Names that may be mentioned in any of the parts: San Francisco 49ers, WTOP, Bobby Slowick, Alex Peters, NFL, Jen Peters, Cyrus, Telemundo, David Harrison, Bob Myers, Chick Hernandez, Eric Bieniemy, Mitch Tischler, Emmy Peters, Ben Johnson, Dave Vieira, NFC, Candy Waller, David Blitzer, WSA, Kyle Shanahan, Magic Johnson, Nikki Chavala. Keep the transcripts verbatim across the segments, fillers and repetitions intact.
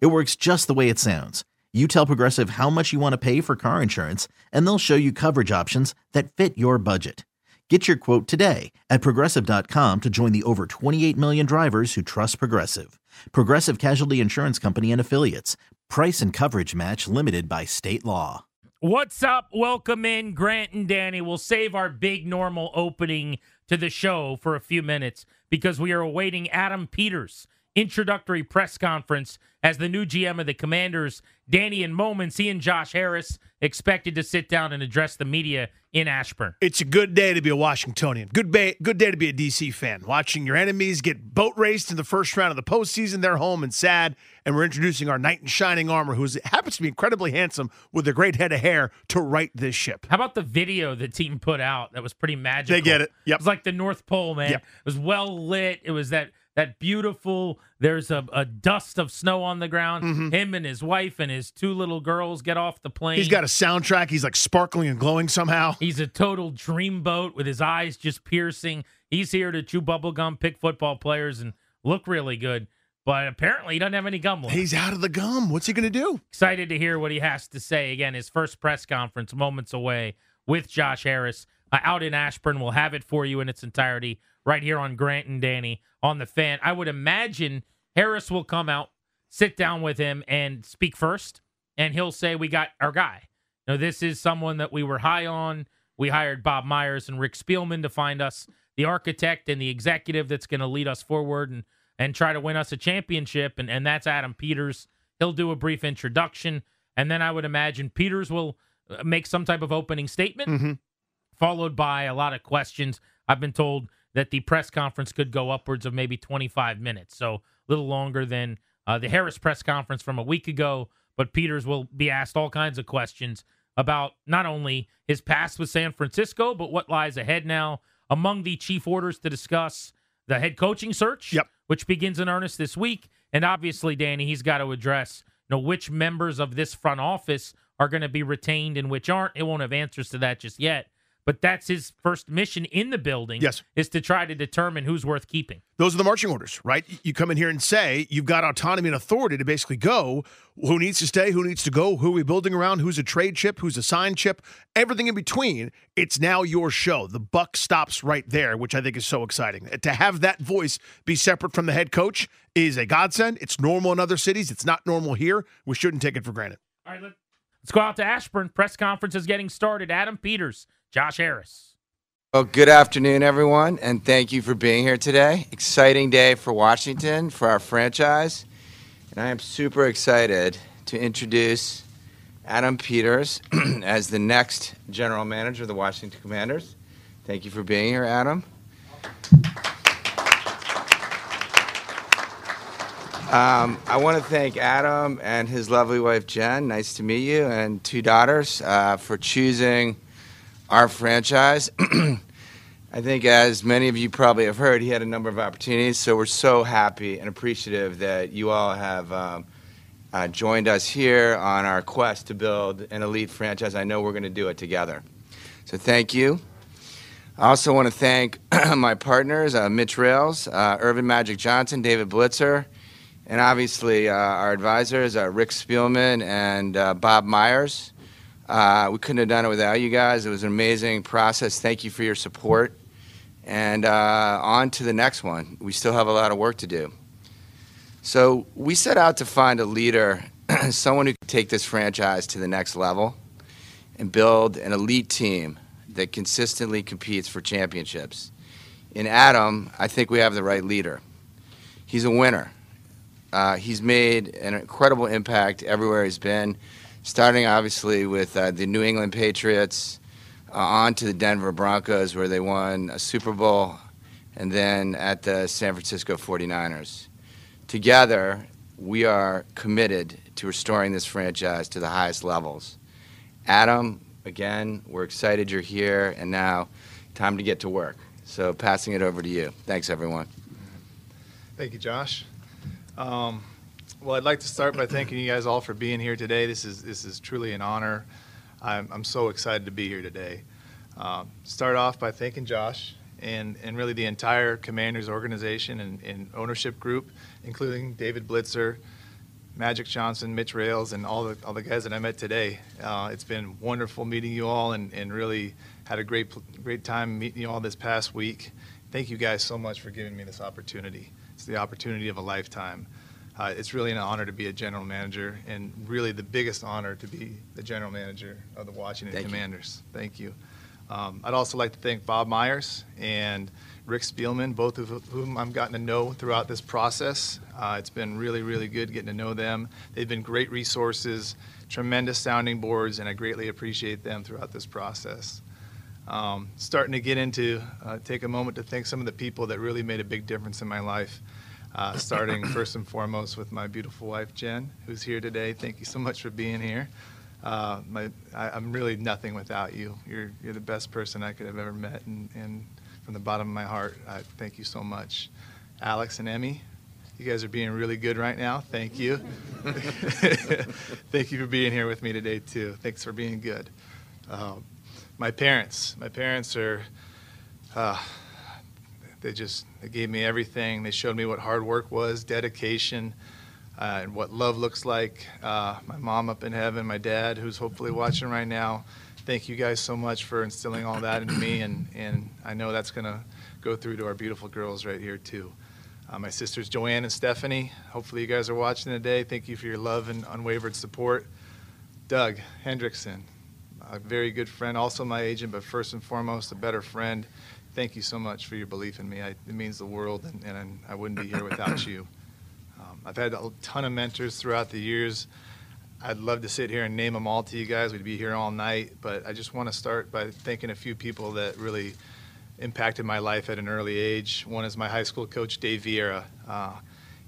It works just the way it sounds. You tell Progressive how much you want to pay for car insurance, and they'll show you coverage options that fit your budget. Get your quote today at Progressive dot com to join the over twenty-eight million drivers who trust Progressive. Progressive Casualty Insurance Company and Affiliates. Price and coverage match limited by state law. What's up? Welcome in, Grant and Danny. We'll save our big normal opening to the show for a few minutes because we are awaiting Adam Peters' introductory press conference as the new G M of the Commanders. Danny, in moments, he and Josh Harris expected to sit down and address the media in Ashburn. It's a good day to be a Washingtonian. Good day, good day to be a D C fan. Watching your enemies get boat raced in the first round of the postseason, they're home and sad, and we're introducing our knight in shining armor, who happens to be incredibly handsome with a great head of hair, to right this ship. How about the video the team put out? That was pretty magical. They get it. Yep. It was like the North Pole, man. Yep. It was well lit. It was that... That beautiful, there's a, a dust of snow on the ground. Mm-hmm. Him and his wife and his two little girls get off the plane. He's got a soundtrack. He's like sparkling and glowing somehow. He's a total dreamboat with his eyes just piercing. He's here to chew bubble gum, pick football players, and look really good. But apparently he doesn't have any gum left. He's out of the gum. What's he going to do? Excited to hear what he has to say. Again, his first press conference moments away with Josh Harris uh, out in Ashburn. We'll have it for you in its entirety right here on Grant and Danny on the Fan. I would imagine Harris will come out, sit down with him, and speak first, and he'll say, we got our guy. Now, this is someone that we were high on. We hired Bob Myers and Rick Spielman to find us the architect and the executive that's going to lead us forward and, and try to win us a championship, and, and that's Adam Peters. He'll do a brief introduction, and then I would imagine Peters will make some type of opening statement, mm-hmm. followed by a lot of questions. I've been told that the press conference could go upwards of maybe twenty-five minutes, so a little longer than uh, the Harris press conference from a week ago. But Peters will be asked all kinds of questions about not only his past with San Francisco, but what lies ahead now. Among the chief orders to discuss, the head coaching search, yep. which begins in earnest this week. And obviously, Danny, he's got to address you know, which members of this front office are going to be retained and which aren't. It won't have answers to that just yet. But that's his first mission in the building, yes. is to try to determine who's worth keeping. Those are the marching orders, right? You come in here and say you've got autonomy and authority to basically go who needs to stay, who needs to go, who are we building around, who's a trade chip, who's a sign chip, everything in between. It's now your show. The buck stops right there, which I think is so exciting. To have that voice be separate from the head coach is a godsend. It's normal in other cities. It's not normal here. We shouldn't take it for granted. All right, let's, let's go out to Ashburn. Press conference is getting started. Adam Peters, Josh Harris. Well, good afternoon, everyone, and thank you for being here today. Exciting day for Washington, for our franchise, and I am super excited to introduce Adam Peters as the next general manager of the Washington Commanders. Thank you for being here, Adam. Um, I want to thank Adam and his lovely wife, Jen. Nice to meet you, and two daughters uh, for choosing our franchise. I think, as many of you probably have heard, he had a number of opportunities, so we're so happy and appreciative that you all have um, uh, joined us here on our quest to build an elite franchise. I know we're going to do it together. So thank you. I also want to thank my partners, uh, Mitch Rales, uh, Urban Magic Johnson, David Blitzer, and obviously uh, our advisors, uh, Rick Spielman and uh, Bob Myers. Uh, we couldn't have done it without you guys. It was an amazing process. Thank you for your support. And uh, on to the next one. We still have a lot of work to do. So we set out to find a leader, someone who can take this franchise to the next level and build an elite team that consistently competes for championships. In Adam, I think we have the right leader. He's a winner. Uh, he's made an incredible impact everywhere he's been, starting obviously with uh, the New England Patriots, uh, on to the Denver Broncos, where they won a Super Bowl, and then at the San Francisco forty-niners. Together, we are committed to restoring this franchise to the highest levels. Adam, again, we're excited you're here, and now time to get to work. So passing it over to you. Thanks, everyone. Thank you, Josh. Um, well, I'd like to start by thanking you guys all for being here today. This is this is truly an honor. I'm, I'm so excited to be here today. Uh, start off by thanking Josh and, and really the entire Commanders organization and, and ownership group, including David Blitzer, Magic Johnson, Mitch Rales, and all the, all the guys that I met today. Uh, it's been wonderful meeting you all, and, and really had a great, great time meeting you all this past week. Thank you guys so much for giving me this opportunity. It's the opportunity of a lifetime. Uh, it's really an honor to be a general manager, and really the biggest honor to be the general manager of the Washington Commanders. Thank you. Um, I'd also like to thank Bob Myers and Rick Spielman, both of whom I've gotten to know throughout this process. Uh, it's been really, really good getting to know them. They've been great resources, tremendous sounding boards, and I greatly appreciate them throughout this process. Um, starting to get into, uh, take a moment to thank some of the people that really made a big difference in my life, uh, starting first and foremost with my beautiful wife, Jen, who's here today. Thank you so much for being here. Uh, my, I, I'm really nothing without you. You're, you're the best person I could have ever met, and, and from the bottom of my heart, I thank you so much. Alex and Emmy, you guys are being really good right now. Thank you. Thank you for being here with me today, too. Thanks for being good. Uh, my parents, my parents are, uh, they just they gave me everything. They showed me what hard work was, dedication. Uh, and what love looks like. Uh, my mom up in heaven, my dad, who's hopefully watching right now, thank you guys so much for instilling all that into me, and, and I know that's going to go through to our beautiful girls right here, too. Uh, my sisters, Joanne and Stephanie, hopefully you guys are watching today. Thank you for your love and unwavered support. Doug Hendrickson, a very good friend, also my agent, but first and foremost, a better friend. Thank you so much for your belief in me. I, it means the world, and, and I wouldn't be here without you. I've had a ton of mentors throughout the years. I'd love to sit here and name them all to you guys. We'd be here all night, but I just want to start by thanking a few people that really impacted my life at an early age. One is my high school coach, Dave Vieira. Uh,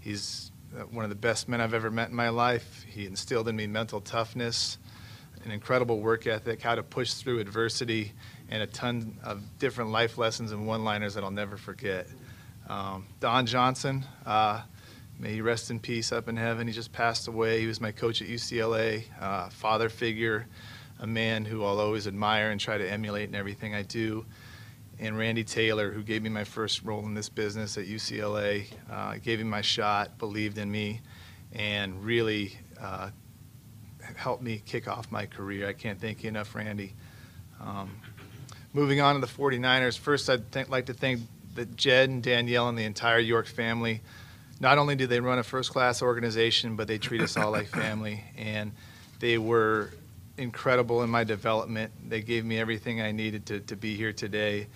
he's one of the best men I've ever met in my life. He instilled in me mental toughness, an incredible work ethic, how to push through adversity, and a ton of different life lessons and one-liners that I'll never forget. Um, Don Johnson, uh, may he rest in peace up in heaven. He just passed away. He was my coach at U C L A, uh, father figure, a man who I'll always admire and try to emulate in everything I do. And Randy Taylor, who gave me my first role in this business at U C L A, uh, gave me my shot, believed in me, and really uh, helped me kick off my career. I can't thank you enough, Randy. Um, moving on to the forty-niners, first I'd th- like to thank the Jed and Danielle and the entire York family. Not only do they run a first-class organization, but they treat us all like family, and they were incredible in my development. They gave me everything I needed to, to be here today,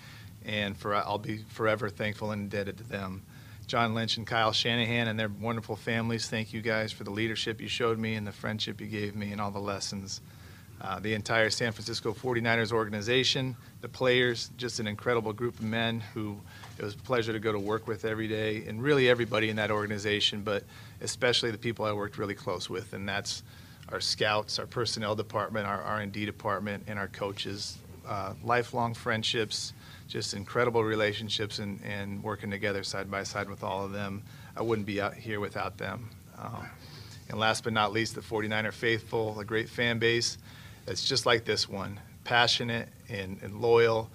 and for, I'll be forever thankful and indebted to them. John Lynch and Kyle Shanahan and their wonderful families, thank you guys for the leadership you showed me and the friendship you gave me and all the lessons. Uh, the entire San Francisco forty-niners organization, the players, just an incredible group of men who it was a pleasure to go to work with every day, and really everybody in that organization, but especially the people I worked really close with, and that's our scouts, our personnel department, our R and D department, and our coaches. Uh, lifelong friendships, just incredible relationships, and, and working together side by side with all of them. I wouldn't be out here without them. Um, and last but not least, the forty-niner faithful, a great fan base. It's just like this one, passionate and, and loyal,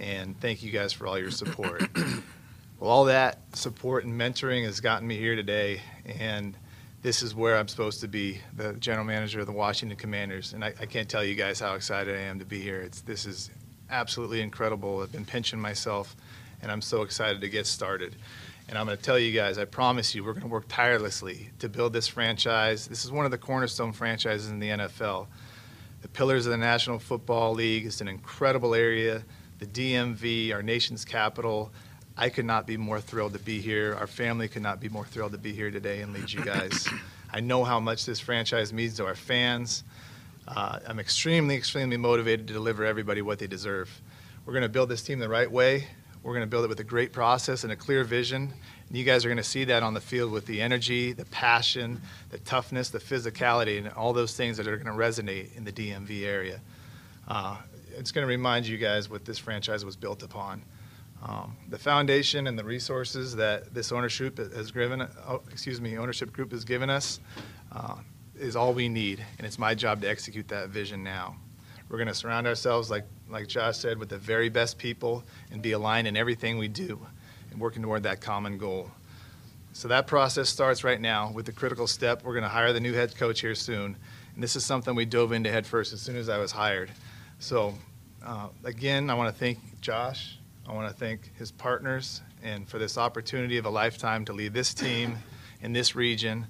and thank you guys for all your support. Well, all that support and mentoring has gotten me here today, and this is where I'm supposed to be, the general manager of the Washington Commanders, and I, I can't tell you guys how excited I am to be here. It's, this is absolutely incredible. I've been pinching myself, and I'm so excited to get started. And I'm going to tell you guys, I promise you, we're going to work tirelessly to build this franchise. This is one of the cornerstone franchises in the N F L. The pillars of the National Football League. It's an incredible area. The D M V, our nation's capital. I could not be more thrilled to be here. Our family could not be more thrilled to be here today and lead you guys. I know how much this franchise means to our fans. Uh, I'm extremely, extremely motivated to deliver everybody what they deserve. We're going to build this team the right way. We're going to build it with a great process and a clear vision. You guys are going to see that on the field with the energy, the passion, the toughness, the physicality, and all those things that are going to resonate in the D M V area. Uh, it's going to remind you guys what this franchise was built upon. Um, the foundation and the resources that this ownership has given, oh, excuse me, ownership group has given us uh, is all we need, and it's my job to execute that vision now. We're going to surround ourselves, like, like Josh said, with the very best people and be aligned in everything we do and working toward that common goal. So that process starts right now with the critical step. We're going to hire the new head coach here soon, and this is something we dove into head first as soon as I was hired. So uh, again, I want to thank Josh. I want to thank his partners and for this opportunity of a lifetime to lead this team in this region,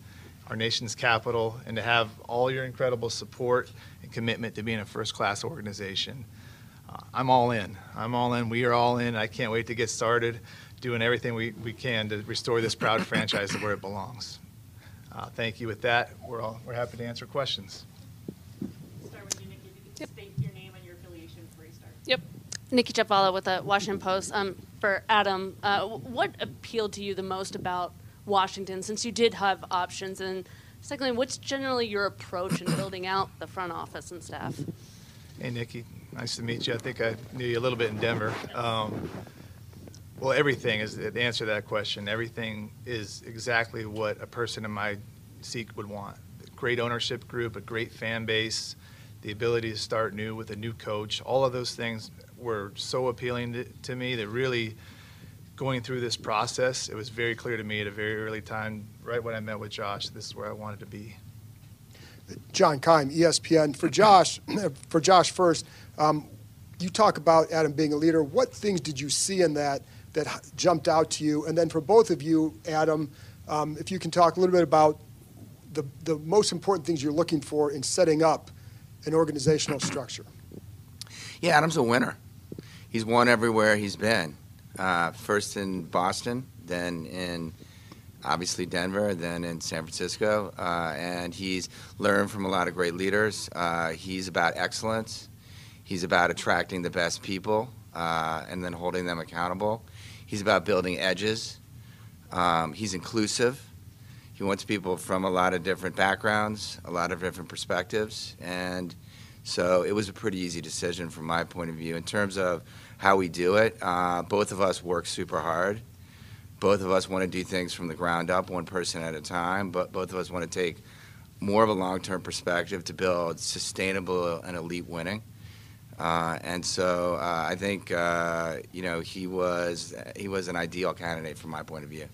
our nation's capital, and to have all your incredible support and commitment to being a first-class organization. Uh, I'm all in. I'm all in. We are all in. I can't wait to get started doing everything we, we can to restore this proud franchise to where it belongs. Uh, thank you. With that, we're, all, we're happy to answer questions. We'll start with you, Nikki. You can state your name and your affiliation before you start. Yep. Nikki Chavala with the Washington Post. Um, for Adam, uh, what appealed to you the most about Washington, since you did have options? And secondly, what's generally your approach in building out the front office and staff? Hey, Nikki. Nice to meet you. I think I knew you a little bit in Denver. Um, well, everything is, to answer that question, everything is exactly what a person in my seat would want. A great ownership group, a great fan base, the ability to start new with a new coach, all of those things were so appealing to, to me that really going through this process, it was very clear to me at a very early time, right when I met with Josh, this is where I wanted to be. John Keim, E S P N. For Josh, for Josh first, um, you talk about Adam being a leader. What things did you see in that that jumped out to you? And then for both of you, Adam, um, if you can talk a little bit about the, the most important things you're looking for in setting up an organizational structure. Yeah, Adam's a winner. He's won everywhere he's been. Uh, first in Boston, then in obviously Denver, then in San Francisco. Uh, and he's learned from a lot of great leaders. Uh, he's about excellence. He's about attracting the best people uh, and then holding them accountable. He's about building edges. Um, he's inclusive. He wants people from a lot of different backgrounds, a lot of different perspectives. And so it was a pretty easy decision from my point of view. In terms of how we do it, uh, both of us work super hard. Both of us want to do things from the ground up, one person at a time. But both of us want to take more of a long-term perspective to build sustainable and elite winning. Uh, and so uh, I think uh, you know he was he was an ideal candidate from my point of view.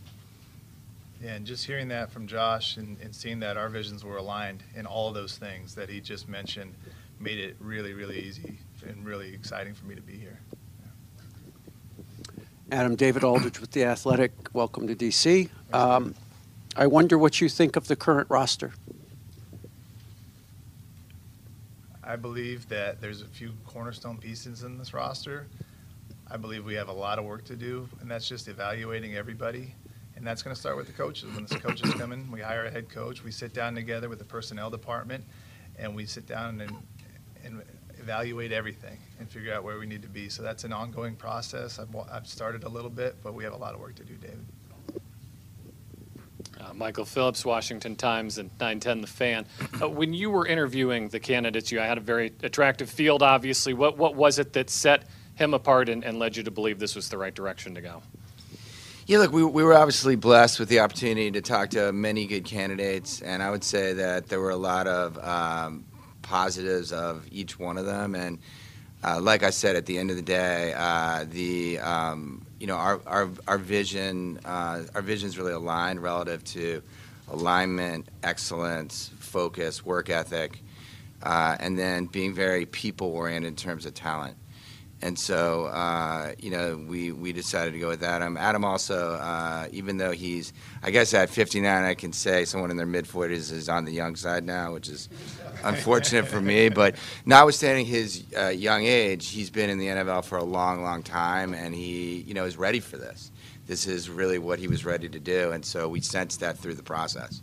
And just hearing that from Josh and, and seeing that our visions were aligned in all of those things that he just mentioned made it really, really easy and really exciting for me to be here. Yeah. Adam, David Aldridge with The Athletic. Welcome to D C. Um, I wonder what you think of the current roster. I believe that there's a few cornerstone pieces in this roster. I believe we have a lot of work to do, and that's just evaluating everybody. And that's going to start with the coaches. When the coaches come in, we hire a head coach. We sit down together with the personnel department, and we sit down and, and evaluate everything and figure out where we need to be. So that's an ongoing process. I've, I've started a little bit, but we have a lot of work to do, David. Uh, Michael Phillips, Washington Times and nine ten The Fan. Uh, when you were interviewing the candidates, you had a very attractive field, obviously. What, what was it that set him apart and, and led you to believe this was the right direction to go? Yeah, look, we, we were obviously blessed with the opportunity to talk to many good candidates, and I would say that there were a lot of um, positives of each one of them. And uh, like I said, at the end of the day, uh, the um, you know our our, our vision uh, our vision's really aligned relative to alignment, excellence, focus, work ethic, uh, and then being very people oriented in terms of talent. And so, uh, you know, we, we decided to go with Adam. Adam also, uh, even though he's, I guess at fifty-nine, I can say someone in their mid forties is on the young side now, which is unfortunate for me. But notwithstanding his uh, young age, he's been in the N F L for a long, long time, and he, you know, is ready for this. This is really what he was ready to do, and so we sensed that through the process.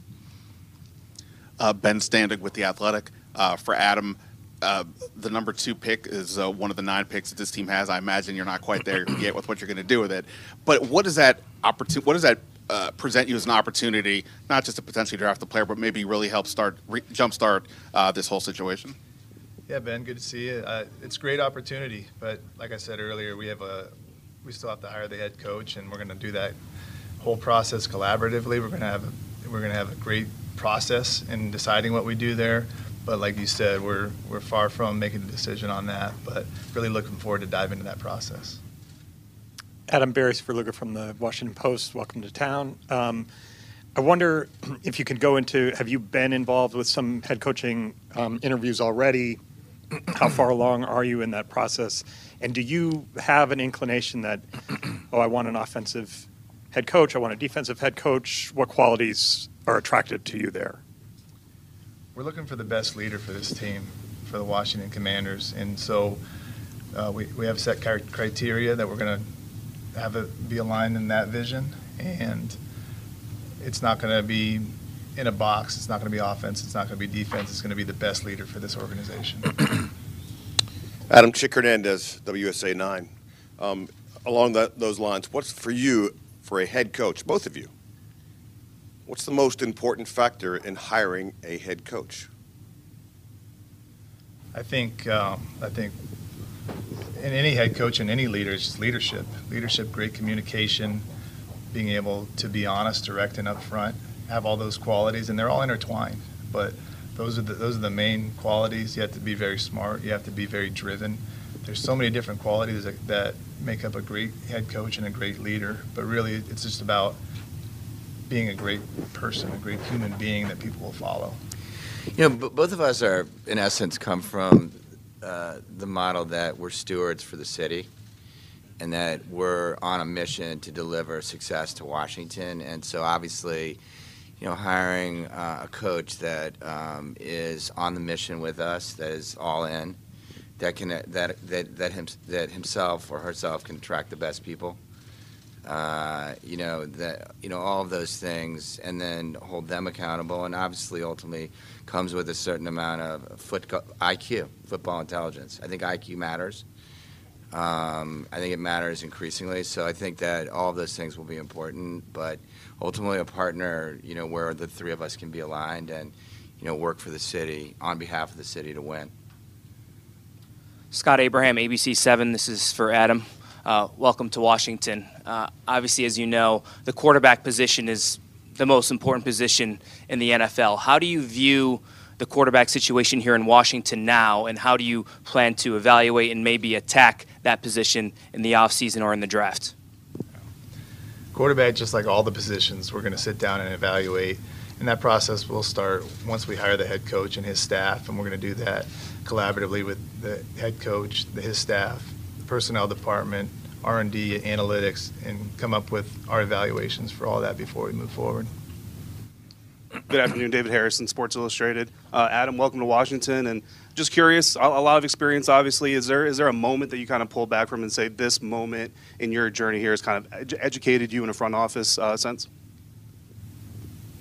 Uh, Ben Standing with The Athletic. Uh, for Adam, Uh, the number two pick is uh, one of the nine picks that this team has. I imagine you're not quite there yet with what you're going to do with it. But what does that opportunity, what does that uh, present you as an opportunity, not just to potentially draft the player, but maybe really help start re- jumpstart uh, this whole situation? Yeah, Ben, good to see you. Uh, it's a great opportunity, but like I said earlier, we have a we still have to hire the head coach, and we're going to do that whole process collaboratively. We're going to have we're going to have a great process in deciding what we do there. But like you said, we're we're far from making a decision on that, but really looking forward to diving into that process. Adam Peters for Luger from the Washington Post. Welcome to town. Um, I wonder if you could go into, have you been involved with some head coaching um, interviews already? How far along are you in that process? And do you have an inclination that, oh, I want an offensive head coach, I want a defensive head coach? What qualities are attracted to you there? We're looking for the best leader for this team, for the Washington Commanders. And so uh, we, we have set criteria that we're going to have it be aligned in that vision. And it's not going to be in a box. It's not going to be offense. It's not going to be defense. It's going to be the best leader for this organization. Adam, Chick Hernandez, W S A nine. Um, along that, those lines, what's for you, for a head coach, both of you, what's the most important factor in hiring a head coach? I think um, I think in any head coach and any leader, it's just leadership. Leadership, great communication, being able to be honest, direct, and upfront. Have all those qualities, and they're all intertwined. But those are the, those are the main qualities. You have to be very smart. You have to be very driven. There's so many different qualities that, that make up a great head coach and a great leader. But really, it's just about being a great person, a great human being that people will follow. You know, b- both of us are, in essence, come from uh, the model that we're stewards for the city and that we're on a mission to deliver success to Washington. And so, obviously, you know, hiring uh, a coach that um, is on the mission with us, that is all in, that can uh, that that that, him, that himself or herself can attract the best people. Uh, you know, that, you know, all of those things, and then hold them accountable, and obviously ultimately comes with a certain amount of foot I Q, football intelligence. I think I Q matters. Um, I think it matters increasingly, so I think that all of those things will be important, but ultimately a partner, you know, where the three of us can be aligned and, you know, work for the city, on behalf of the city to win. Scott Abraham, A B C seven, this is for Adam. Uh, welcome to Washington. Uh, obviously, as you know, the quarterback position is the most important position in the N F L. How do you view the quarterback situation here in Washington now, and how do you plan to evaluate and maybe attack that position in the offseason or in the draft? Quarterback, just like all the positions, we're going to sit down and evaluate, and that process will start once we hire the head coach and his staff, and we're going to do that collaboratively with the head coach, his staff, personnel department, R and D, analytics, and come up with our evaluations for all that before we move forward. Good afternoon, David Harrison, Sports Illustrated. Uh, Adam, welcome to Washington, and just curious, a, a lot of experience, obviously. Is there is there a moment that you kind of pull back from and say this moment in your journey here has kind of ed- educated you in a front office uh, sense?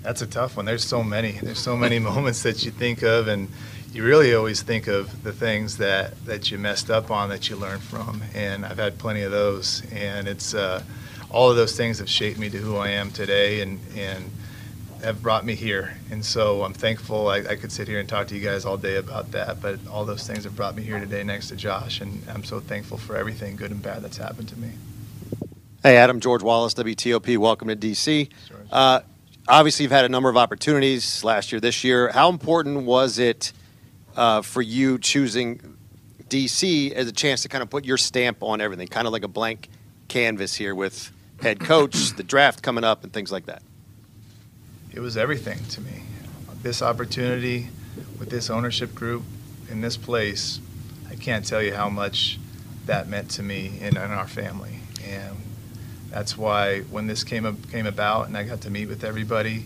That's a tough one. There's so many. There's so many moments that you think of, and you really always think of the things that, that you messed up on that you learned from, and I've had plenty of those, and it's uh, all of those things have shaped me to who I am today and, and have brought me here. And so I'm thankful I, I could sit here and talk to you guys all day about that, but all those things have brought me here today next to Josh, and I'm so thankful for everything good and bad that's happened to me. Hey, Adam, George Wallace, W T O P, welcome to D C. Uh, obviously, you've had a number of opportunities last year, this year. How important was it uh, for you choosing D C as a chance to kind of put your stamp on everything, kind of like a blank canvas here with head coach, the draft coming up, and things like that? It was everything to me. This opportunity with this ownership group in this place, I can't tell you how much that meant to me and, and our family. And that's why when this came up, came about and I got to meet with everybody,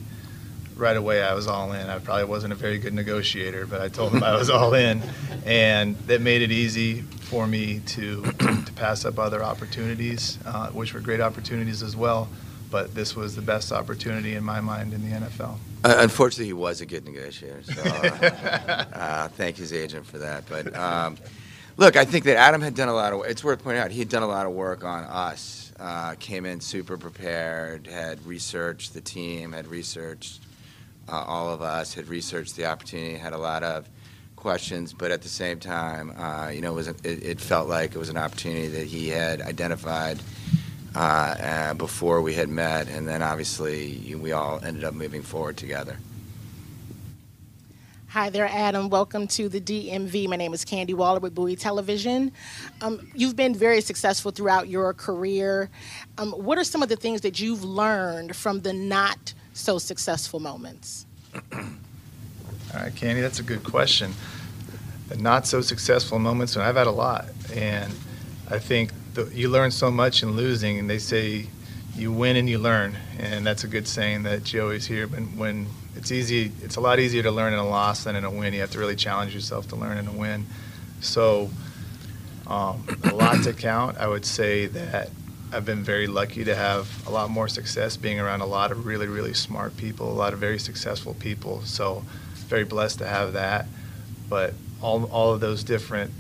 right away I was all in. I probably wasn't a very good negotiator, but I told them I was all in. And that made it easy for me to, to pass up other opportunities, uh, which were great opportunities as well. But this was the best opportunity in my mind in the N F L. Uh, unfortunately, he was a good negotiator. So uh, uh, thank his agent for that. But um, look, I think that Adam had done a lot of work. It's worth pointing out he had done a lot of work on us uh, came in super prepared, had researched the team, had researched uh, all of us, had researched the opportunity, had a lot of questions, but at the same time, uh, you know, it, was a, it, it felt like it was an opportunity that he had identified uh, uh, before we had met, and then obviously we all ended up moving forward together. Hi there, Adam. Welcome to the D M V. My name is Candy Waller with Bowie Television. Um, you've been very successful throughout your career. Um, what are some of the things that you've learned from the not-so-successful moments? All right, Candy, that's a good question. The not-so-successful moments, and I've had a lot. And I think the, you learn so much in losing, and they say you win and you learn. And that's a good saying that you always hear, but when It's easy. It's a lot easier to learn in a loss than in a win. You have to really challenge yourself to learn in a win. So um, a lot to count. I would say that I've been very lucky to have a lot more success being around a lot of really, really smart people, a lot of very successful people. So very blessed to have that. But all, all of those different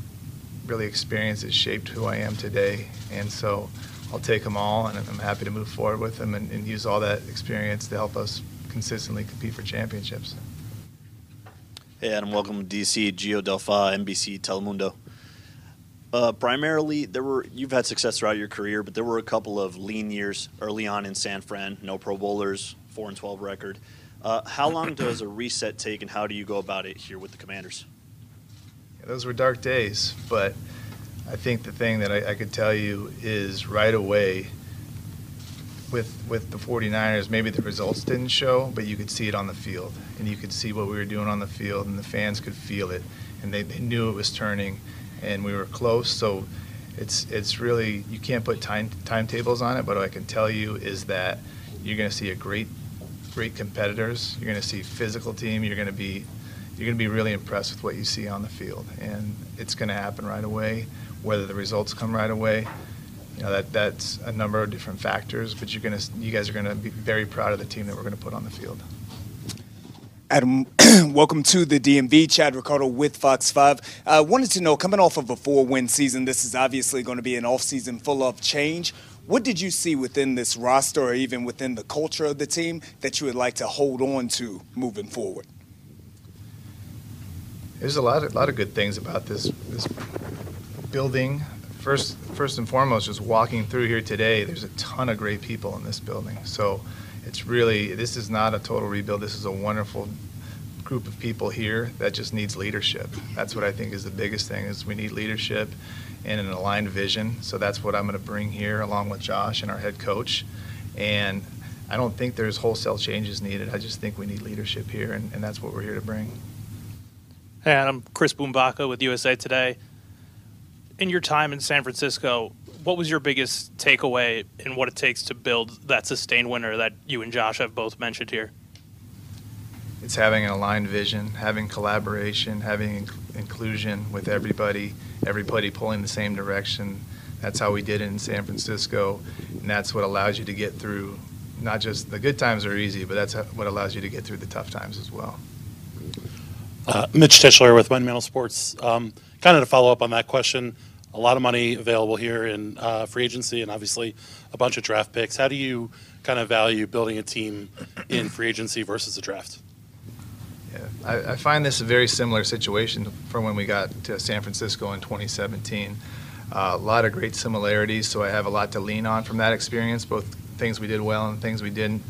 really experiences shaped who I am today. And so I'll take them all, and I'm happy to move forward with them and, and use all that experience to help us consistently compete for championships. Hey, Adam, welcome to D C, Geo Delphi, N B C, Telemundo. Uh, primarily, there were you've had success throughout your career, but there were a couple of lean years early on in San Fran, no Pro Bowlers, four and twelve record. Uh, how long does a reset take, and how do you go about it here with the Commanders? Yeah, those were dark days, but I think the thing that I, I could tell you is right away, With, with the forty-niners, maybe the results didn't show, but you could see it on the field. And you could see what we were doing on the field, and the fans could feel it. And they, they knew it was turning, and we were close. So it's it's really, you can't put time timetables on it, but what I can tell you is that you're going to see a great, great competitors. You're going to see a physical team. You're going to be you're going to be really impressed with what you see on the field. And it's going to happen right away, whether the results come right away. You know, that, that's a number of different factors, but you're gonna, you guys are going to be very proud of the team that we're going to put on the field. Adam, welcome to the D M V. Chad Ricardo with Fox five. I uh, wanted to know, coming off of a four-win season, this is obviously going to be an off-season full of change. What did you see within this roster or even within the culture of the team that you would like to hold on to moving forward? There's a lot of, lot of good things about this, this building. First, first and foremost, just walking through here today, there's a ton of great people in this building. So it's really, this is not a total rebuild. This is a wonderful group of people here that just needs leadership. That's what I think is the biggest thing, is we need leadership and an aligned vision. So that's what I'm going to bring here along with Josh and our head coach. And I don't think there's wholesale changes needed. I just think we need leadership here, and, and that's what we're here to bring. Hey, Adam. Chris Boombaka with U S A Today. In your time in San Francisco, what was your biggest takeaway in what it takes to build that sustained winner that you and Josh have both mentioned here? It's having an aligned vision, having collaboration, having inc- inclusion with everybody, everybody pulling the same direction. That's how we did it in San Francisco, and that's what allows you to get through, not just the good times are easy, but that's how, what allows you to get through the tough times as well. Uh, Mitch Tischler with Monumental Sports. Um, Kind of to follow up on that question, a lot of money available here in uh, free agency and obviously a bunch of draft picks. How do you kind of value building a team in free agency versus a draft? Yeah, I, I find this a very similar situation from when we got to San Francisco in twenty seventeen. Uh, a lot of great similarities, so I have a lot to lean on from that experience, both things we did well and things we didn't.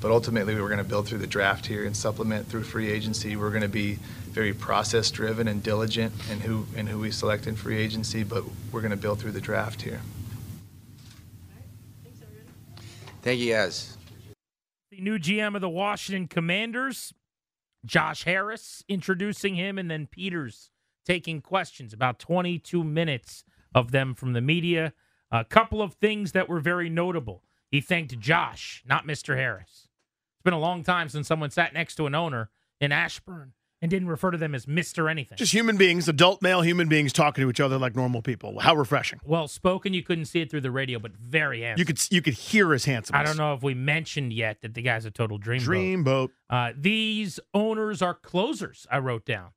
But ultimately, we were going to build through the draft here and supplement through free agency. We're going to be very process-driven and diligent in who in who we select in free agency, but we're going to build through the draft here. Thank you, guys. The new G M of the Washington Commanders, Josh Harris, introducing him, and then Peters taking questions. About twenty-two minutes of them from the media. A couple of things that were very notable. He thanked Josh, not Mister Harris. It's been a long time since someone sat next to an owner in Ashburn and didn't refer to them as Mister anything. Just human beings, adult male human beings talking to each other like normal people. How refreshing. Well spoken. You couldn't see it through the radio, but very handsome. You could you could hear his handsomeness. I don't know if we mentioned yet that the guy's a total dreamboat. Dreamboat. Uh, these owners are closers, I wrote down.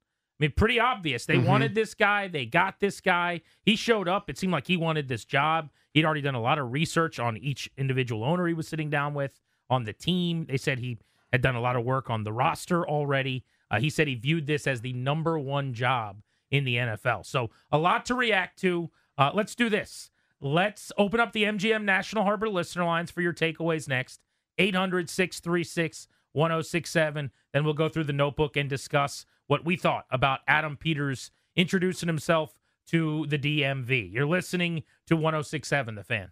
mean, pretty obvious. They mm-hmm. wanted this guy. They got this guy. He showed up. It seemed like he wanted this job. He'd already done a lot of research on each individual owner he was sitting down with, on the team. They said he had done a lot of work on the roster already. Uh, he said he viewed this as the number one job in the N F L. So a lot to react to. Uh, let's do this. Let's open up the M G M National Harbor listener lines for your takeaways next. eight hundred, six three six, one oh six seven. Then we'll go through the notebook and discuss what we thought about Adam Peters introducing himself to the D M V. You're listening to one oh six point seven The Fan.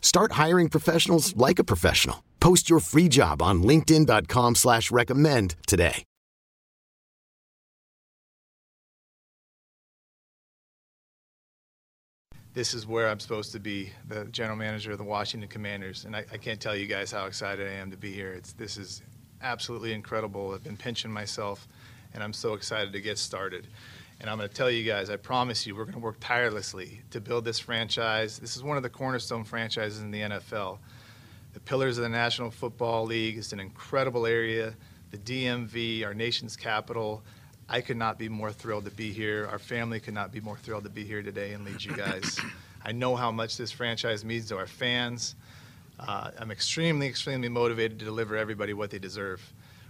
Start hiring professionals like a professional. Post your free job on linkedin dot com slash recommend today. This is where I'm supposed to be, the general manager of the Washington Commanders, and I, I can't tell you guys how excited I am to be here. It's this is absolutely incredible. I've been pinching myself, and I'm so excited to get started. And I'm going to tell you guys, I promise you, we're going to work tirelessly to build this franchise. This is one of the cornerstone franchises in the N F L. The pillars of the National Football League is an incredible area. The D M V, our nation's capital. I could not be more thrilled to be here. Our family could not be more thrilled to be here today and lead you guys. I know how much this franchise means to our fans. Uh, I'm extremely, extremely motivated to deliver everybody what they deserve.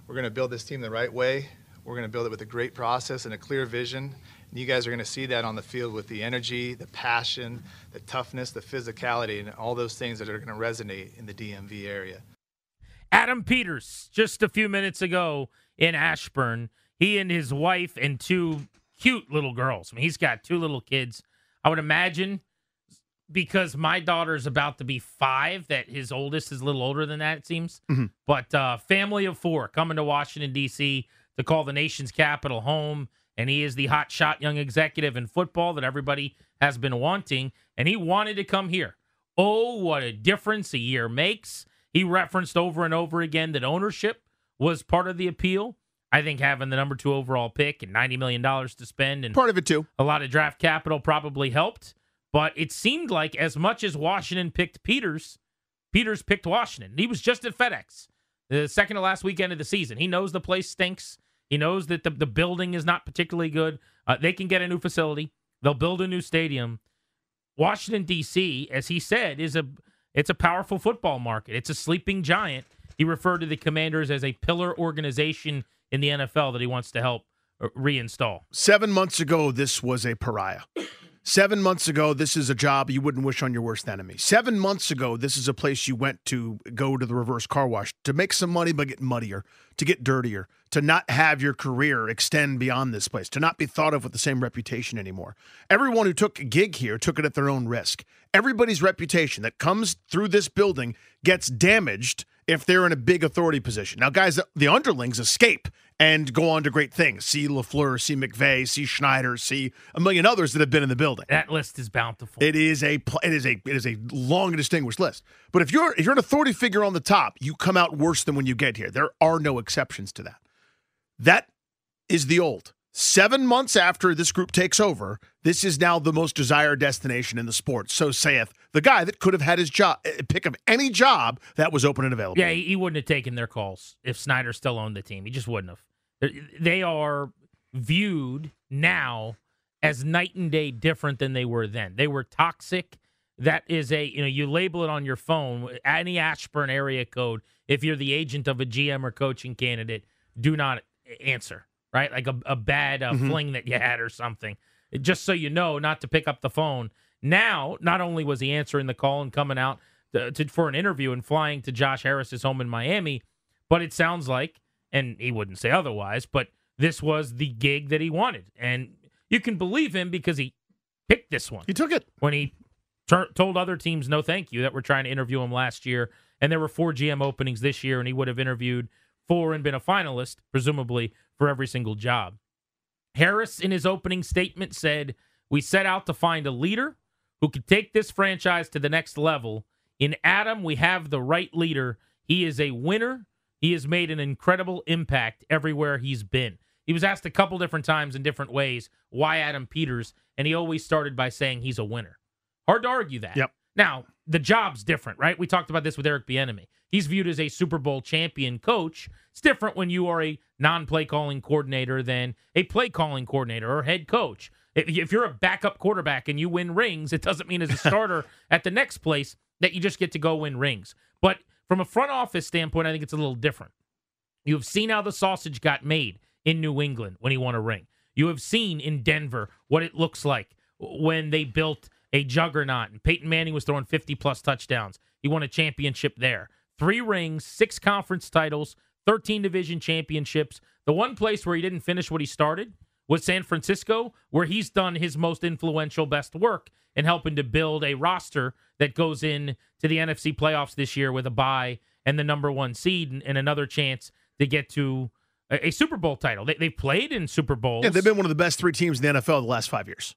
We're going to build this team the right way. We're going to build it with a great process and a clear vision. And you guys are going to see that on the field with the energy, the passion, the toughness, the physicality, and all those things that are going to resonate in the D M V area. Adam Peters, just a few minutes ago in Ashburn, he and his wife and two cute little girls. I mean, he's got two little kids. I would imagine, because my daughter's about to be five, that his oldest is a little older than that, it seems. Mm-hmm. But uh, family of four coming to Washington, D C to call the nation's capital home. And he is the hot shot young executive in football that everybody has been wanting. And he wanted to come here. Oh, what a difference a year makes. He referenced over and over again that ownership was part of the appeal. I think having the number two overall pick and ninety million dollars to spend, and part of it too, a lot of draft capital, probably helped. But it seemed like as much as Washington picked Peters, Peters picked Washington. He was just at FedEx the second to last weekend of the season. He knows the place stinks. He knows that the, the building is not particularly good. Uh, they can get a new facility. They'll build a new stadium. Washington, D C, as he said, is a it's a powerful football market. It's a sleeping giant. He referred to the Commanders as a pillar organization in the N F L that he wants to help reinstall. Seven months ago, this was a pariah. Seven months ago, this is a job you wouldn't wish on your worst enemy. Seven months ago, this is a place you went to go to the reverse car wash to make some money but get muddier, to get dirtier, to not have your career extend beyond this place, to not be thought of with the same reputation anymore. Everyone who took a gig here took it at their own risk. Everybody's reputation that comes through this building gets damaged if they're in a big authority position. Now, guys, the underlings escape and go on to great things. See LaFleur, see McVay, see Schneider, see a million others that have been in the building. That list is bountiful. It is a it is a it is a long and distinguished list. But if you're if you're an authority figure on the top, you come out worse than when you get here. There are no exceptions to that. That is the old. Seven months after this group takes over, this is now the most desired destination in the sport. So saith the guy that could have had his job, pick of any job that was open and available. Yeah, he wouldn't have taken their calls if Snyder still owned the team. He just wouldn't have. They are viewed now as night and day different than they were then. They were toxic. That is a, you know, you label it on your phone, any Ashburn area code. If you're the agent of a G M or coaching candidate, do not answer. Right, like a, a bad uh, mm-hmm. fling that you had or something. Just so you know not to pick up the phone. Now, not only was he answering the call and coming out to, to, for an interview and flying to Josh Harris's home in Miami, but it sounds like, and he wouldn't say otherwise, but this was the gig that he wanted. And you can believe him because he picked this one. He took it. When he ter- told other teams no thank you that were trying to interview him last year, and there were four G M openings this year, and he would have interviewed four and been a finalist, presumably, for every single job. Harris, in his opening statement, said, "We set out to find a leader who could take this franchise to the next level. In Adam, we have the right leader. He is a winner. He has made an incredible impact everywhere he's been." He was asked a couple different times in different ways, why Adam Peters? And he always started by saying he's a winner. Hard to argue that. Yep. Now, the job's different, right? We talked about this with Eric Bieniemy. He's viewed as a Super Bowl champion coach. It's different when you are a non-play calling coordinator than a play calling coordinator or head coach. If you're a backup quarterback and you win rings, it doesn't mean as a starter at the next place that you just get to go win rings. But from a front office standpoint, I think it's a little different. You have seen how the sausage got made in New England when he won a ring. You have seen in Denver what it looks like when they built a juggernaut, and Peyton Manning was throwing fifty-plus touchdowns. He won a championship there. Three rings, six conference titles, thirteen division championships. The one place where he didn't finish what he started was San Francisco, where he's done his most influential, best work in helping to build a roster that goes in to the N F C playoffs this year with a bye and the number one seed and, and another chance to get to a Super Bowl title. They, they've played in Super Bowls. Yeah, they've been one of the best three teams in the N F L the last five years.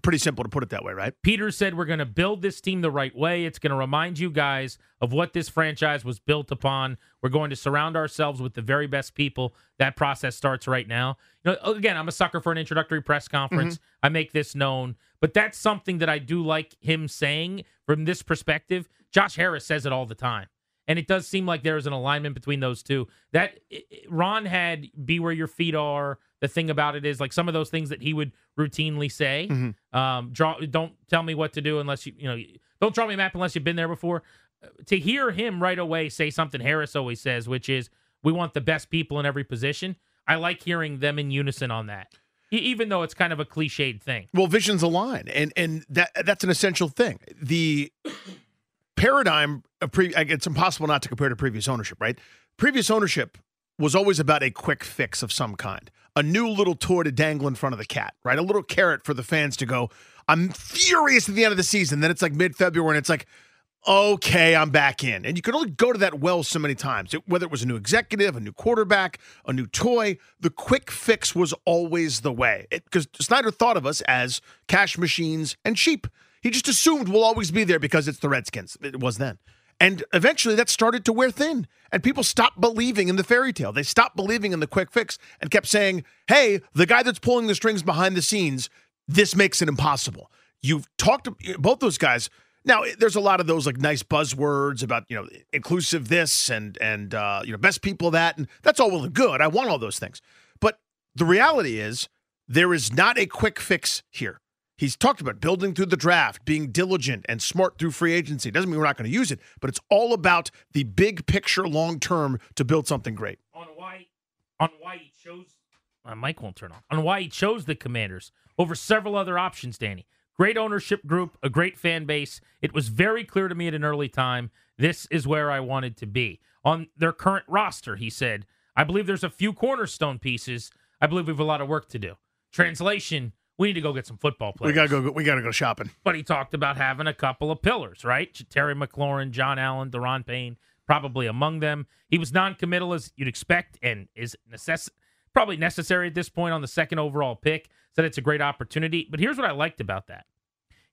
Pretty simple to put it that way, right? Peters said, "We're going to build this team the right way. It's going to remind you guys of what this franchise was built upon. We're going to surround ourselves with the very best people. That process starts right now." You know, again, I'm a sucker for an introductory press conference. Mm-hmm. I make this known. But that's something that I do like him saying from this perspective. Josh Harris says it all the time. And it does seem like there is an alignment between those two. That Ron had "be where your feet are." The thing about it is, like, some of those things that he would routinely say, mm-hmm. um, draw, don't tell me what to do unless you, you know, don't draw me a map unless you've been there before. To hear him right away say something Harris always says, which is, we want the best people in every position. I like hearing them in unison on that, even though it's kind of a cliched thing. Well, visions align, and and that that's an essential thing. The paradigm, it's impossible not to compare to previous ownership, right? Previous ownership was always about a quick fix of some kind, a new little toy to dangle in front of the cat, right? A little carrot for the fans to go, I'm furious at the end of the season. Then it's like mid-February, and it's like, okay, I'm back in. And you could only go to that well so many times, it, whether it was a new executive, a new quarterback, a new toy. The quick fix was always the way, because Snyder thought of us as cash machines and sheep. He just assumed we'll always be there because it's the Redskins. It was then. And eventually that started to wear thin. And people stopped believing in the fairy tale. They stopped believing in the quick fix and kept saying, hey, the guy that's pulling the strings behind the scenes, this makes it impossible. You've talked to both those guys. Now, there's a lot of those like nice buzzwords about, you know, inclusive this and, and uh, you know, best people that. And that's all well and good. I want all those things. But the reality is there is not a quick fix here. He's talked about building through the draft, being diligent and smart through free agency. Doesn't mean we're not going to use it, but it's all about the big picture long-term to build something great. On why, on why he chose... My mic won't turn on. On why he chose the Commanders over several other options, Danny. Great ownership group, a great fan base. It was very clear to me at an early time, this is where I wanted to be. On their current roster, he said, I believe there's a few cornerstone pieces. I believe we have a lot of work to do. Translation... We need to go get some football players. We gotta go. We gotta go shopping. But he talked about having a couple of pillars, right? Terry McLaurin, John Allen, Deron Payne, probably among them. He was non-committal as you'd expect, and is necess- probably necessary at this point on the second overall pick. Said it's a great opportunity. But here's what I liked about that.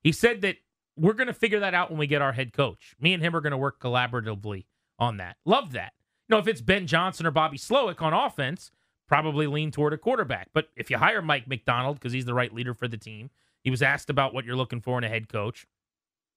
He said that we're going to figure that out when we get our head coach. Me and him are going to work collaboratively on that. Love that. You know, if it's Ben Johnson or Bobby Slowick on offense, probably lean toward a quarterback. But if you hire Mike McDonald, because he's the right leader for the team, he was asked about what you're looking for in a head coach.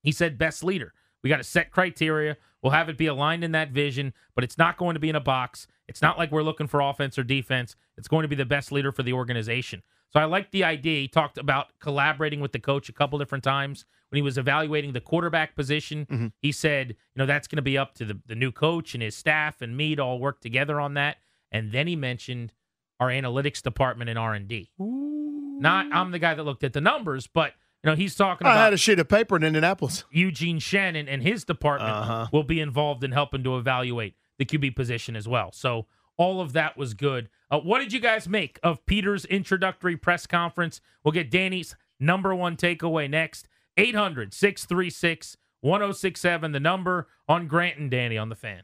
He said best leader. We got to set criteria. We'll have it be aligned in that vision, but it's not going to be in a box. It's not like we're looking for offense or defense. It's going to be the best leader for the organization. So I like the idea. He talked about collaborating with the coach a couple different times. When he was evaluating the quarterback position, mm-hmm. he said, you know, that's going to be up to the, the new coach and his staff and me to all work together on that. And then he mentioned our analytics department and R and D. Ooh. Not I'm the guy that looked at the numbers, but you know, he's talking about I had a sheet of paper in Indianapolis. Eugene Shen and, and his department uh-huh. will be involved in helping to evaluate the Q B position as well. So all of that was good. Uh, what did you guys make of Peters' introductory press conference? We'll get Danny's number one takeaway next. eight hundred, six three six, one oh six seven, the number on Grant and Danny on the Fan.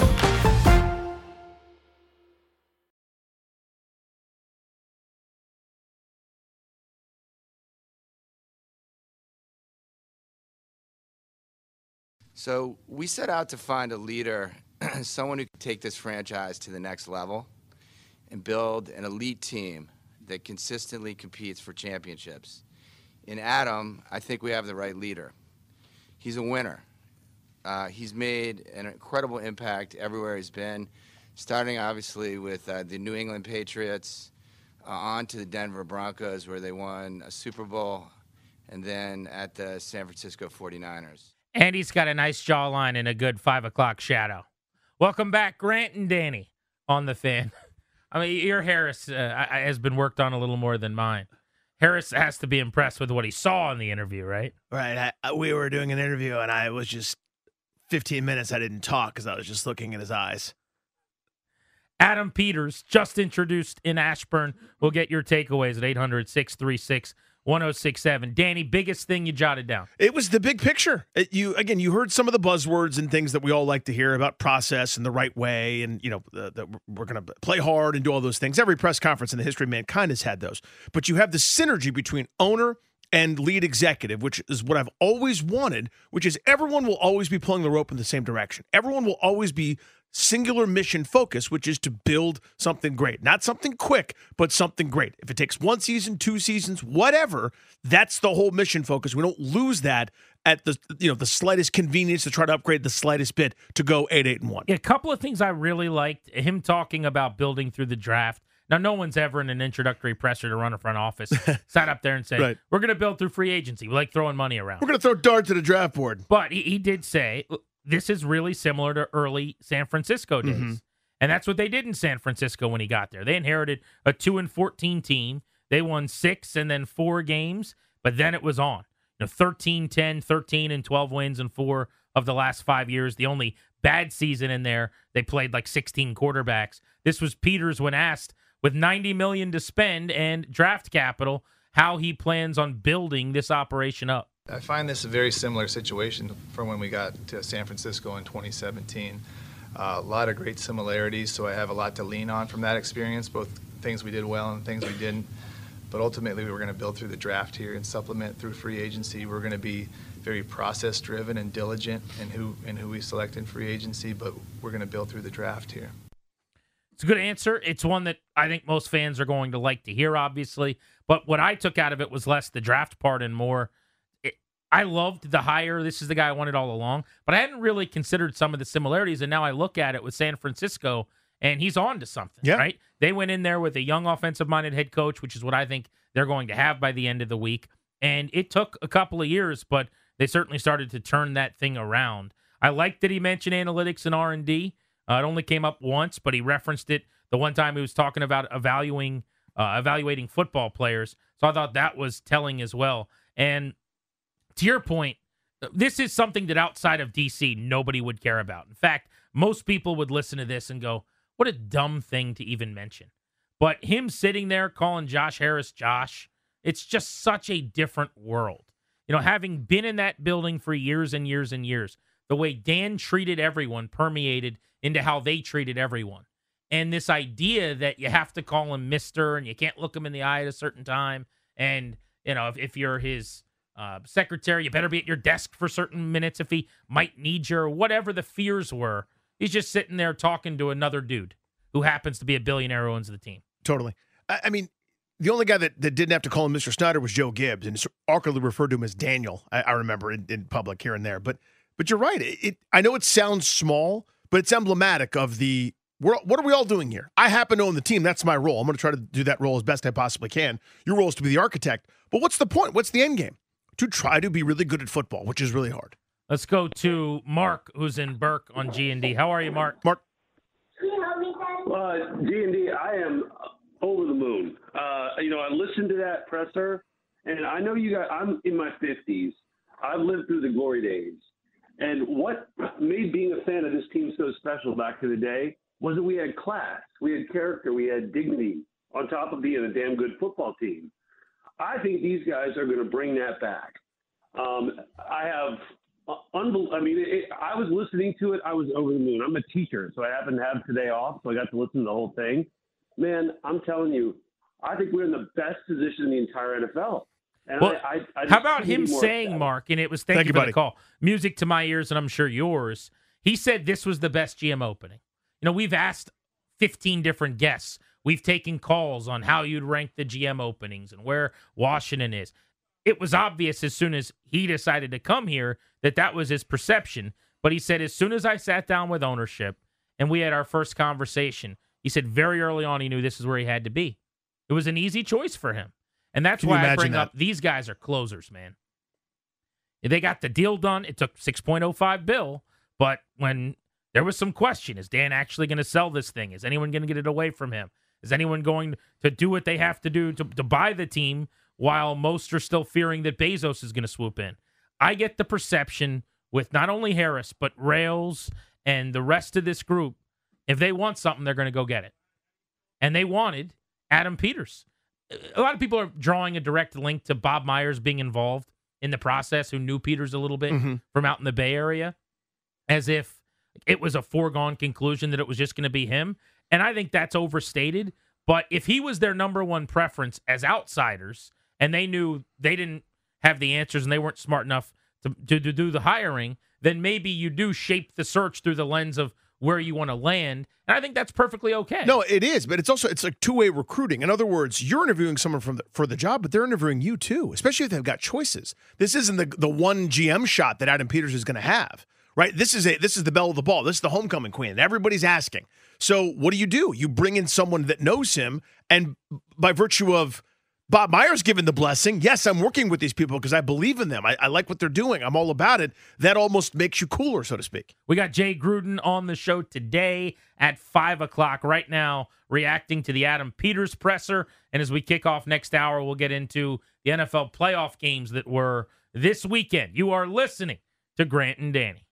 So we set out to find a leader, someone who could take this franchise to the next level and build an elite team that consistently competes for championships. In Adam, I think we have the right leader. He's a winner. Uh, he's made an incredible impact everywhere he's been, starting obviously with uh, the New England Patriots, uh, on to the Denver Broncos where they won a Super Bowl, and then at the San Francisco forty-niners. And he's got a nice jawline and a good five o'clock shadow. Welcome back, Grant and Danny on the Fan. I mean, your Harris uh, has been worked on a little more than mine. Harris has to be impressed with what he saw in the interview, right? Right. I, we were doing an interview, and I was just fifteen minutes I didn't talk because I was just looking at his eyes. Adam Peters, just introduced in Ashburn. We'll get your takeaways at eight hundred, six three six, one oh six seven. Danny, biggest thing you jotted down? It was the big picture. It, you again, you heard some of the buzzwords and things that we all like to hear about process and the right way, and you know uh, that we're going to play hard and do all those things. Every press conference in the history of mankind has had those. But you have the synergy between owner and lead executive, which is what I've always wanted, which is everyone will always be pulling the rope in the same direction. Everyone will always be singular mission focus, which is to build something great. Not something quick, but something great. If it takes one season, two seasons, whatever, that's the whole mission focus. We don't lose that at the you know the slightest convenience to try to upgrade the slightest bit to go eight, eight, and one. Yeah, a couple of things I really liked. Him talking about building through the draft. Now, no one's ever in an introductory presser to run a front office sat up there and said, right, we're going to build through free agency. We like throwing money around. We're going to throw darts at a draft board. But he, he did say, this is really similar to early San Francisco days. Mm-hmm. And that's what they did in San Francisco when he got there. They inherited a two and fourteen team. They won six and then four games, but then it was on. You know, thirteen ten, thirteen and twelve wins in four of the last five years. The only bad season in there, they played like sixteen quarterbacks. This was Peters when asked, with ninety million dollars to spend and draft capital, how he plans on building this operation up. I find this a very similar situation from when we got to San Francisco in twenty seventeen. Uh, a lot of great similarities, so I have a lot to lean on from that experience, both things we did well and things we didn't. But ultimately, we were going to build through the draft here and supplement through free agency. We're going to be very process-driven and diligent in who, in who we select in free agency, but we're going to build through the draft here. It's a good answer. It's one that I think most fans are going to like to hear, obviously. But what I took out of it was less the draft part and more, I loved the hire. This is the guy I wanted all along. But I hadn't really considered some of the similarities, and now I look at it with San Francisco, and he's on to something, yeah. right? They went in there with a young offensive-minded head coach, which is what I think they're going to have by the end of the week. And it took a couple of years, but they certainly started to turn that thing around. I liked that he mentioned analytics and R and D. Uh, it only came up once, but he referenced it the one time he was talking about evaluating, uh, evaluating football players. So I thought that was telling as well. And to your point, this is something that outside of D C, nobody would care about. In fact, most people would listen to this and go, what a dumb thing to even mention. But him sitting there calling Josh Harris Josh, it's just such a different world. You know, having been in that building for years and years and years, the way Dan treated everyone permeated into how they treated everyone. And this idea that you have to call him Mister and you can't look him in the eye at a certain time. And, you know, if, if you're his uh, secretary, you better be at your desk for certain minutes if he might need you or whatever the fears were. He's just sitting there talking to another dude who happens to be a billionaire who owns the team. Totally. I, I mean, the only guy that, that didn't have to call him Mister Snyder was Joe Gibbs, and awkwardly referred to him as Daniel, I, I remember, in, in public here and there. But but you're right. It, it I know it sounds small, but it's emblematic of the, we're, what are we all doing here? I happen to own the team. That's my role. I'm going to try to do that role as best I possibly can. Your role is to be the architect. But what's the point? What's the end game? To try to be really good at football, which is really hard. Let's go to Mark, who's in Burke on G and D. How are you, Mark? Mark. Uh, G and D, I am over the moon. Uh, you know, I listened to that presser, and I know you guys, I'm in my fifties. I've lived through the glory days. And what made being a fan of this team so special back in the day was that we had class, we had character, we had dignity, on top of being a damn good football team. I think these guys are going to bring that back. Um, I have uh, – unbel- I mean, it, I was listening to it. I was over the moon. I'm a teacher, so I happen to have today off, so I got to listen to the whole thing. Man, I'm telling you, I think we're in the best position in the entire N F L. And well, I, I, I how about him saying, Mark, and it was thank, thank you for buddy. the call, music to my ears and I'm sure yours, he said this was the best G M opening. You know, we've asked fifteen different guests. We've taken calls on how you'd rank the G M openings and where Washington is. It was obvious as soon as he decided to come here that that was his perception. But he said, as soon as I sat down with ownership and we had our first conversation, he said very early on he knew this is where he had to be. It was an easy choice for him. And that's why I bring that up, these guys are closers, man. They got the deal done. It took six point oh five bill, but when there was some question, is Dan actually going to sell this thing? Is anyone going to get it away from him? Is anyone going to do what they have to do to, to buy the team while most are still fearing that Bezos is going to swoop in? I get the perception with not only Harris, but Rales and the rest of this group, if they want something, they're going to go get it. And they wanted Adam Peters. A lot of people are drawing a direct link to Bob Myers being involved in the process, who knew Peters a little bit mm-hmm. from out in the Bay Area, as if it was a foregone conclusion that it was just going to be him. And I think that's overstated. But if he was their number one preference as outsiders, and they knew they didn't have the answers and they weren't smart enough to, to, to do the hiring, then maybe you do shape the search through the lens of where you want to land, and I think that's perfectly okay. No, it is, but it's also it's like two-way recruiting. In other words, you're interviewing someone from the, for the job, but they're interviewing you too, especially if they've got choices. This isn't the the one G M shot that Adam Peters is going to have, right? This is a this is the belle of the ball. This is the homecoming queen. Everybody's asking. So what do you do? You bring in someone that knows him, and by virtue of Bob Myers giving the blessing, yes, I'm working with these people because I believe in them. I, I like what they're doing. I'm all about it. That almost makes you cooler, so to speak. We got Jay Gruden on the show today at five o'clock right now, reacting to the Adam Peters presser. And as we kick off next hour, we'll get into the N F L playoff games that were this weekend. You are listening to Grant and Danny.